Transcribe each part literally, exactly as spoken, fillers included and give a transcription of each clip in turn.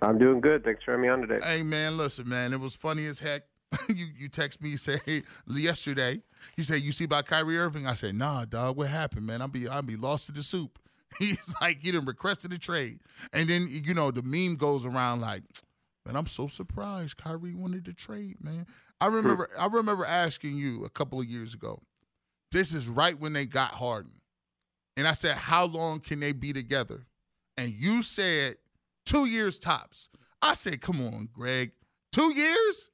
I'm doing good. Thanks for having me on today. Hey, man, listen, man. It was funny as heck. you you text me, you say, hey, yesterday, you said, you see about Kyrie Irving? I said, nah, dog, what happened, man? I'll be, I'll be lost to the soup. He's like, he done requested a trade. And then, you know, the meme goes around like, man, I'm so surprised Kyrie wanted to trade, man. I remember I remember asking you a couple of years ago, this is right when they got Harden. And I said, how long can they be together? And you said, two years tops. I said, come on, Greg. Two years?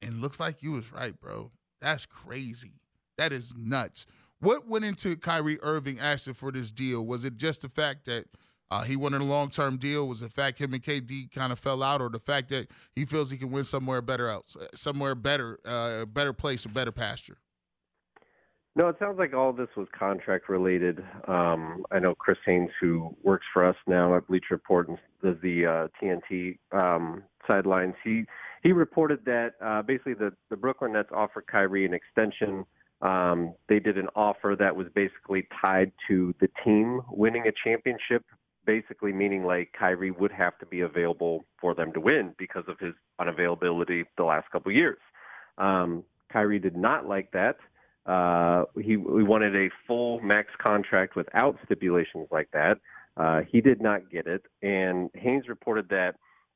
And looks like you was right, bro. That's crazy. That is nuts. What went into Kyrie Irving asking for this deal? Was it just the fact that uh, he wanted a long-term deal? Was the fact him and K D kind of fell out, or the fact that he feels he can win somewhere better else, somewhere better, uh, a better place, a better pasture? No, it sounds like all this was contract-related. Um, I know Chris Haynes, who works for us now at Bleacher Report and does the uh, T N T um, sidelines, he he reported that uh, basically the, the Brooklyn Nets offered Kyrie an extension. Um, they did an offer that was basically tied to the team winning a championship, basically meaning like Kyrie would have to be available for them to win because of his unavailability the last couple of years. Um, Kyrie did not like that. Uh, he we wanted a full max contract without stipulations like that. Uh, he did not get it. And Haynes reported that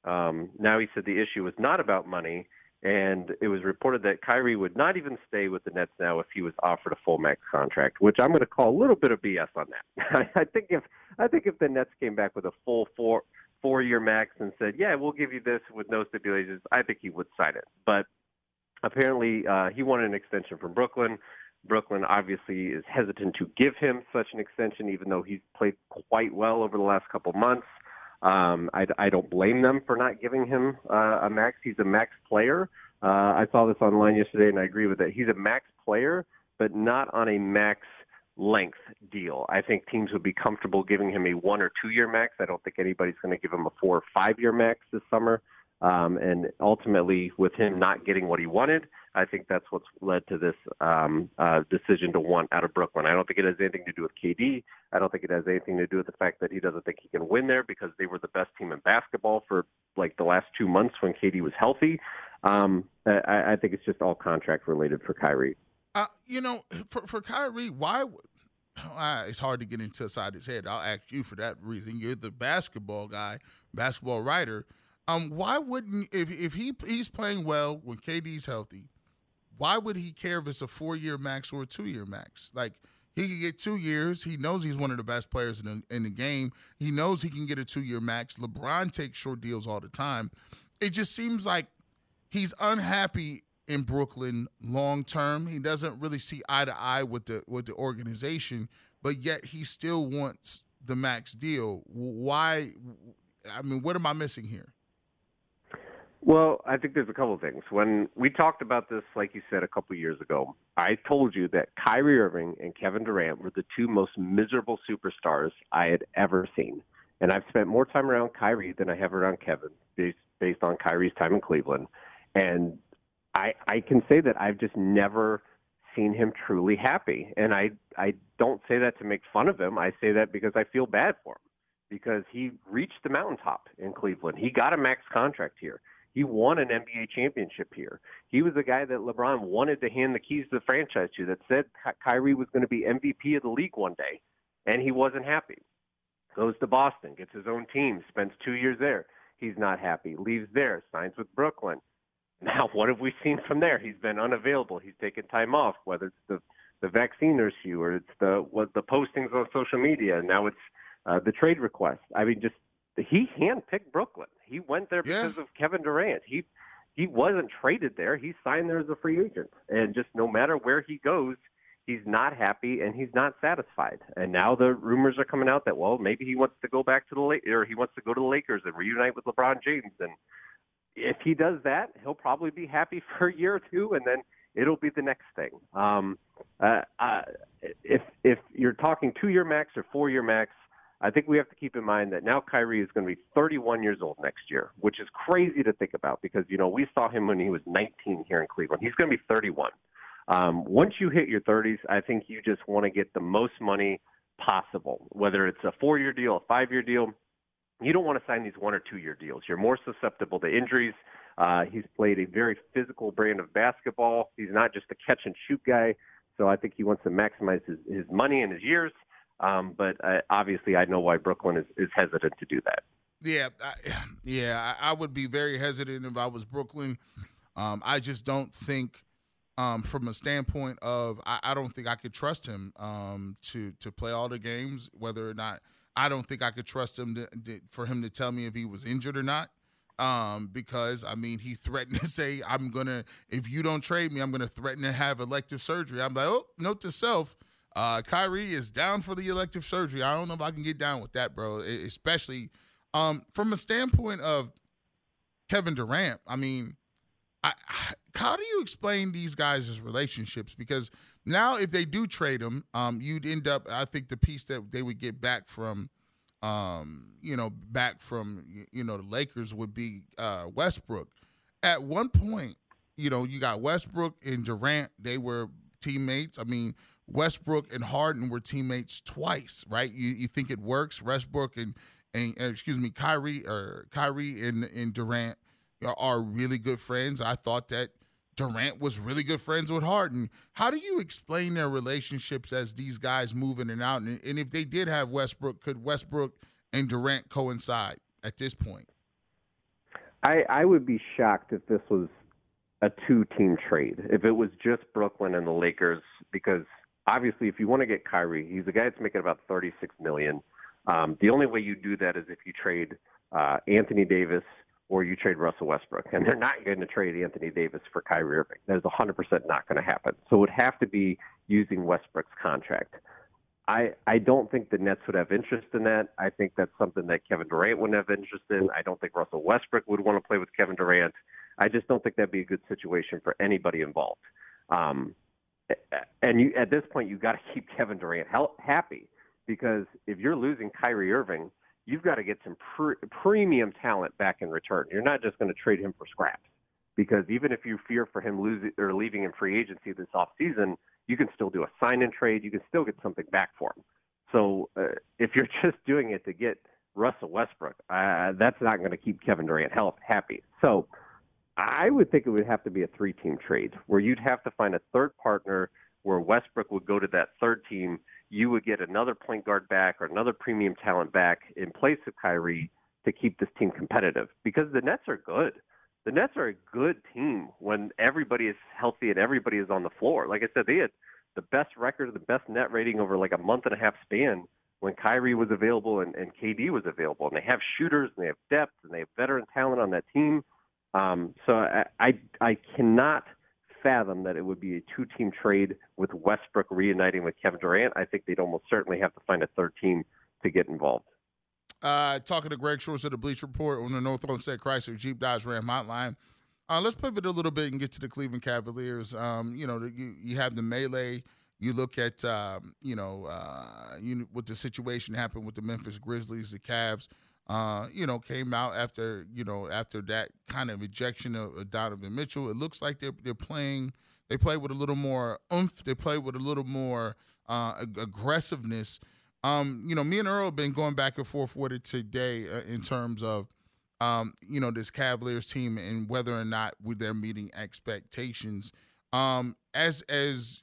um, now he said the issue was not about money. And it was reported that Kyrie would not even stay with the Nets now if he was offered a full max contract, which I'm going to call a little bit of B S on that. I think if I think if the Nets came back with a full four four-year max and said, yeah, we'll give you this with no stipulations, I think he would sign it. But apparently uh, he wanted an extension from Brooklyn. Brooklyn obviously is hesitant to give him such an extension, even though he's played quite well over the last couple months. Um, I, I don't blame them for not giving him uh, a max. He's a max player. Uh, I saw this online yesterday, and I agree with it. He's a max player, but not on a max length deal. I think teams would be comfortable giving him a one- or two-year max. I don't think anybody's going to give him a four- or five-year max this summer. Um, and ultimately, with him not getting what he wanted, I think that's what's led to this um, uh, decision to want out of Brooklyn. I don't think it has anything to do with K D. I don't think it has anything to do with the fact that he doesn't think he can win there because they were the best team in basketball for like the last two months when K D was healthy. Um, I, I think it's just all contract related for Kyrie. Uh, you know, for, for Kyrie, why would... Uh, it's hard to get into inside his head. I'll ask you for that reason. You're the basketball guy, basketball writer. Um, why wouldn't if if he he's playing well when K D's healthy, why would he care if it's a four year max or a two year max? Like he could get two years. He knows he's one of the best players in the, in the game. He knows he can get a two year max. LeBron takes short deals all the time. It just seems like he's unhappy in Brooklyn long term. He doesn't really see eye to eye with the with the organization, but yet he still wants the max deal. Why? I mean, what am I missing here? Well, I think there's a couple of things. When we talked about this, like you said, a couple of years ago, I told you that Kyrie Irving and Kevin Durant were the two most miserable superstars I had ever seen. And I've spent more time around Kyrie than I have around Kevin, based, based on Kyrie's time in Cleveland. And I, I can say that I've just never seen him truly happy. And I, I don't say that to make fun of him. I say that because I feel bad for him, because he reached the mountaintop in Cleveland. He got a max contract here. He won an N B A championship here. He was the guy that LeBron wanted to hand the keys to the franchise to, that said Kyrie was going to be M V P of the league one day, and he wasn't happy. Goes to Boston, gets his own team, spends two years there. He's not happy. Leaves there. Signs with Brooklyn. Now, what have we seen from there? He's been unavailable. He's taken time off, whether it's the, the vaccine issue or it's the what the postings on social media. Now it's uh, the trade request. I mean, just he handpicked Brooklyn. He went there yeah. because of Kevin Durant. He he wasn't traded there. He signed there as a free agent. And just no matter where he goes, he's not happy and he's not satisfied. And now the rumors are coming out that, well, maybe he wants to go back to the Lake, or he wants to go to the Lakers and reunite with LeBron James. And if he does that, he'll probably be happy for a year or two, and then it'll be the next thing. Um, uh, uh, if if you're talking two-year max or four-year max, I think we have to keep in mind that now Kyrie is going to be thirty-one years old next year, which is crazy to think about because, you know, we saw him when he was nineteen here in Cleveland. He's going to be thirty-one. Um, once you hit your thirties, I think you just want to get the most money possible, whether it's a four-year deal, a five-year deal. You don't want to sign these one- or two-year deals. You're more susceptible to injuries. Uh, he's played a very physical brand of basketball. He's not just a catch-and-shoot guy, so I think he wants to maximize his, his money and his years. Um, but uh, obviously I know why Brooklyn is, is hesitant to do that. Yeah, I, yeah, I would be very hesitant if I was Brooklyn. Um, I just don't think um, from a standpoint of I, I don't think I could trust him um, to, to play all the games, whether or not – I don't think I could trust him to, to, for him to tell me if he was injured or not um, because, I mean, he threatened to say, I'm going to – if you don't trade me, I'm going to threaten to have elective surgery. I'm like, oh, note to self, uh, Kyrie is down for the elective surgery. I don't know if I can get down with that, bro, especially um, from a standpoint of Kevin Durant. I mean, I, I, how do you explain these guys' relationships? Because – now, if they do trade him, um, you'd end up. I think the piece that they would get back from, um, you know, back from you know the Lakers would be uh, Westbrook. At one point, you know, you got Westbrook and Durant. They were teammates. I mean, Westbrook and Harden were teammates twice, right? You you think it works? Westbrook and and excuse me, Kyrie or Kyrie and and Durant are really good friends. I thought that Durant was really good friends with Harden. How do you explain their relationships as these guys move in and out? And, and if they did have Westbrook, could Westbrook and Durant coincide at this point? I, I would be shocked if this was a two-team trade, if it was just Brooklyn and the Lakers, because obviously if you want to get Kyrie, he's a guy that's making about thirty-six million dollars. Um, the only way you do that is if you trade uh, Anthony Davis or you trade Russell Westbrook, and they're not going to trade Anthony Davis for Kyrie Irving. That is one hundred percent not going to happen. So it would have to be using Westbrook's contract. I, I don't think the Nets would have interest in that. I think that's something that Kevin Durant wouldn't have interest in. I don't think Russell Westbrook would want to play with Kevin Durant. I just don't think that'd be a good situation for anybody involved. Um, and you, at this point, you've got to keep Kevin Durant happy, because if you're losing Kyrie Irving, you've got to get some pre- premium talent back in return. You're not just going to trade him for scraps, because even if you fear for him losing or leaving in free agency this offseason, you can still do a sign-in trade. You can still get something back for him. So uh, if you're just doing it to get Russell Westbrook, uh, that's not going to keep Kevin Durant happy. So I would think it would have to be a three-team trade where you'd have to find a third partner where Westbrook would go to that third team. You would get another point guard back or another premium talent back in place of Kyrie to keep this team competitive, because the Nets are good. The Nets are a good team when everybody is healthy and everybody is on the floor. Like I said, they had the best record, the best net rating over like a month and a half span when Kyrie was available and, and K D was available. And they have shooters and they have depth and they have veteran talent on that team. Um, so I, I, I cannot fathom that it would be a two-team trade with Westbrook reuniting with Kevin Durant. I think they'd almost certainly have to find a third team to get involved. Uh, talking to Greg Schwartz of the Bleacher Report on the North Homestead Chrysler Jeep Dodge Ram hotline. Uh, let's pivot a little bit and get to the Cleveland Cavaliers. Um, you know, you, you have the melee. You look at, um, you know, uh, you, what the situation happened with the Memphis Grizzlies. The Cavs, uh, you know, came out after, you know, after that kind of ejection of, of Donovan Mitchell. It looks like they're, they're playing, they play with a little more oomph. They play with a little more uh, ag- aggressiveness. Um, you know, me and Earl have been going back and forth with it today uh, in terms of, um, you know, this Cavaliers team and whether or not they're meeting expectations. Um, as, as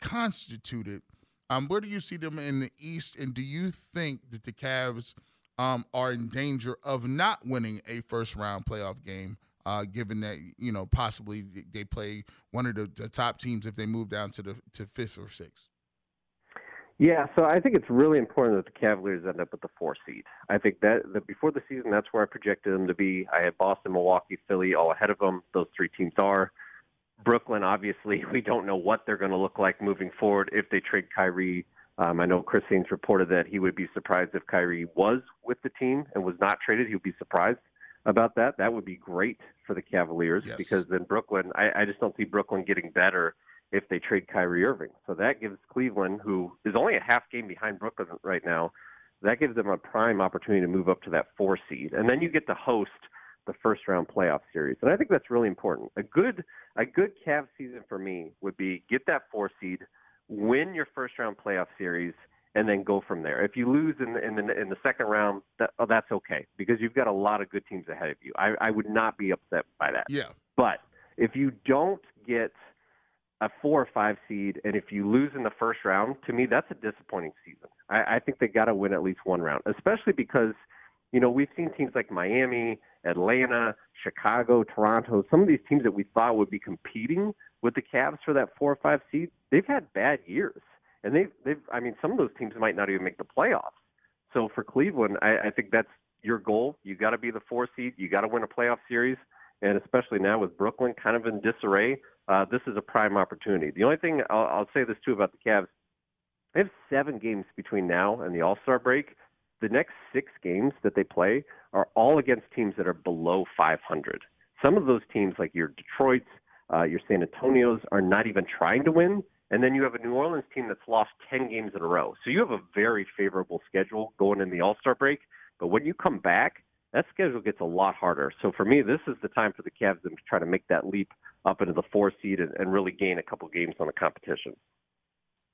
constituted, um, where do you see them in the East? And do you think that the Cavs um, are in danger of not winning a first-round playoff game, uh, given that, you know, possibly they play one of the, the top teams if they move down to the to fifth or sixth. Yeah, so I think it's really important that the Cavaliers end up with the four seed. I think that, that before the season, that's where I projected them to be. I had Boston, Milwaukee, Philly all ahead of them. Those three teams are. Brooklyn, obviously, we don't know what they're going to look like moving forward if they trade Kyrie. Um, I know Chris Haynes reported that he would be surprised if Kyrie was with the team and was not traded. He would be surprised about that. That would be great for the Cavaliers, yes, because then Brooklyn, I, I just don't see Brooklyn getting better if they trade Kyrie Irving. So that gives Cleveland, who is only a half game behind Brooklyn right now, that gives them a prime opportunity to move up to that four seed. And then you get to host the first-round playoff series. And I think that's really important. A good a good Cavs season for me would be get that four seed, win your first-round playoff series, and then go from there. If you lose in the, in the, in the second round, that, oh, that's okay, because you've got a lot of good teams ahead of you. I, I would not be upset by that. Yeah. But if you don't get a four or five seed, and if you lose in the first round, to me, that's a disappointing season. I, I think they got to win at least one round, especially because, you know, we've seen teams like Miami, Atlanta, Chicago, Toronto, some of these teams that we thought would be competing with the Cavs for that four or five seed, they've had bad years. And they've, they've I mean, some of those teams might not even make the playoffs. So for Cleveland, I, I think that's your goal. You got to be the four seed. You got to win a playoff series. And especially now with Brooklyn kind of in disarray, uh, this is a prime opportunity. The only thing I'll, I'll say this, too, about the Cavs, they have seven games between now and the All-Star break. The next six games that they play are all against teams that are below five hundred. Some of those teams, like your Detroits, uh, your San Antonios, are not even trying to win. And then you have a New Orleans team that's lost ten games in a row. So you have a very favorable schedule going in the All-Star break. But when you come back, that schedule gets a lot harder. So for me, this is the time for the Cavs to try to make that leap up into the four seed and, and really gain a couple games on the competition.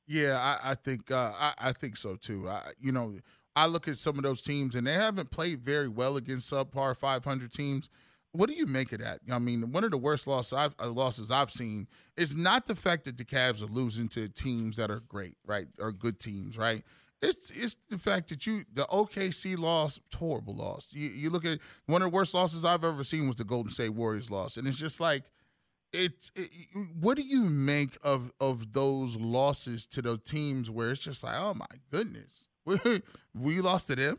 Yeah, I, I think uh, I, I think so too. I, you know, I look at some of those teams and they haven't played very well against subpar five hundred teams. What do you make of that? I mean, one of the worst losses I've, uh, losses I've seen is not the fact that the Cavs are losing to teams that are great, right, or good teams, right? It's it's the fact that you the O K C loss, horrible loss. You you look at one of the worst losses I've ever seen was the Golden State Warriors loss, and it's just like, it's it, what do you make of of those losses to those teams where it's just like, oh my goodness, we lost to them?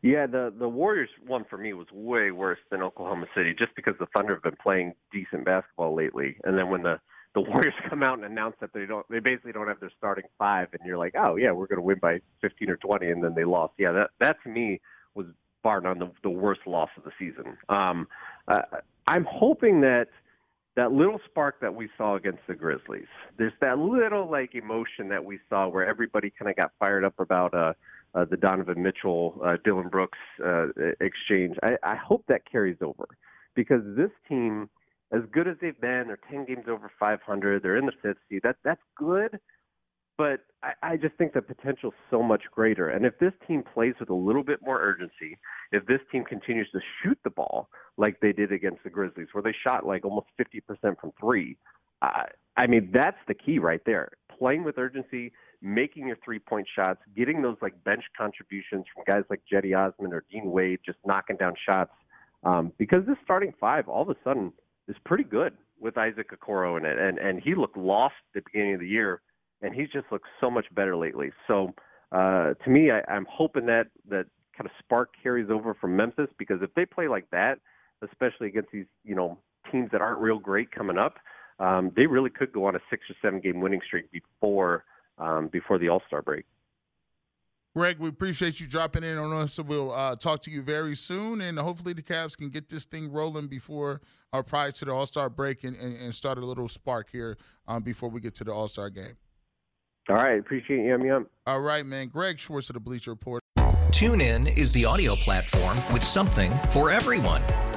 Yeah, the the Warriors one for me was way worse than Oklahoma City, just because the Thunder have been playing decent basketball lately, and then when the The Warriors come out and announce that they don't—they basically don't have their starting five, and you're like, "Oh yeah, we're going to win by fifteen or twenty," and then they lost. Yeah, that—that that to me was bar none the, the worst loss of the season. Um, uh, I'm hoping that that little spark that we saw against the Grizzlies, there's that little like emotion that we saw where everybody kind of got fired up about uh, uh, the Donovan Mitchell, uh, Dylan Brooks uh, exchange. I, I hope that carries over, because this team, as good as they've been, they're ten games over five hundred. They're in the fifth seed. That, that's good, but I, I just think the potential's so much greater. And if this team plays with a little bit more urgency, if this team continues to shoot the ball like they did against the Grizzlies, where they shot like almost fifty percent from three, uh, I mean, that's the key right there. Playing with urgency, making your three-point shots, getting those like bench contributions from guys like Jetty Osmond or Dean Wade, just knocking down shots. Um, because this starting five, all of a sudden, is pretty good with Isaac Okoro in it. And, and he looked lost at the beginning of the year, and he's just looked so much better lately. So uh, to me, I, I'm hoping that that kind of spark carries over from Memphis, because if they play like that, especially against these, you know, teams that aren't real great coming up, um, they really could go on a six or seven game winning streak before, um, before the All-Star break. Greg, we appreciate you dropping in on us. So we'll uh, talk to you very soon, and hopefully the Cavs can get this thing rolling before or prior to the All-Star break, and, and, and start a little spark here um, before we get to the All-Star game. All right. Appreciate you. Yum, yum. All right, man. Greg Schwartz of the Bleacher Report. TuneIn is the audio platform with something for everyone.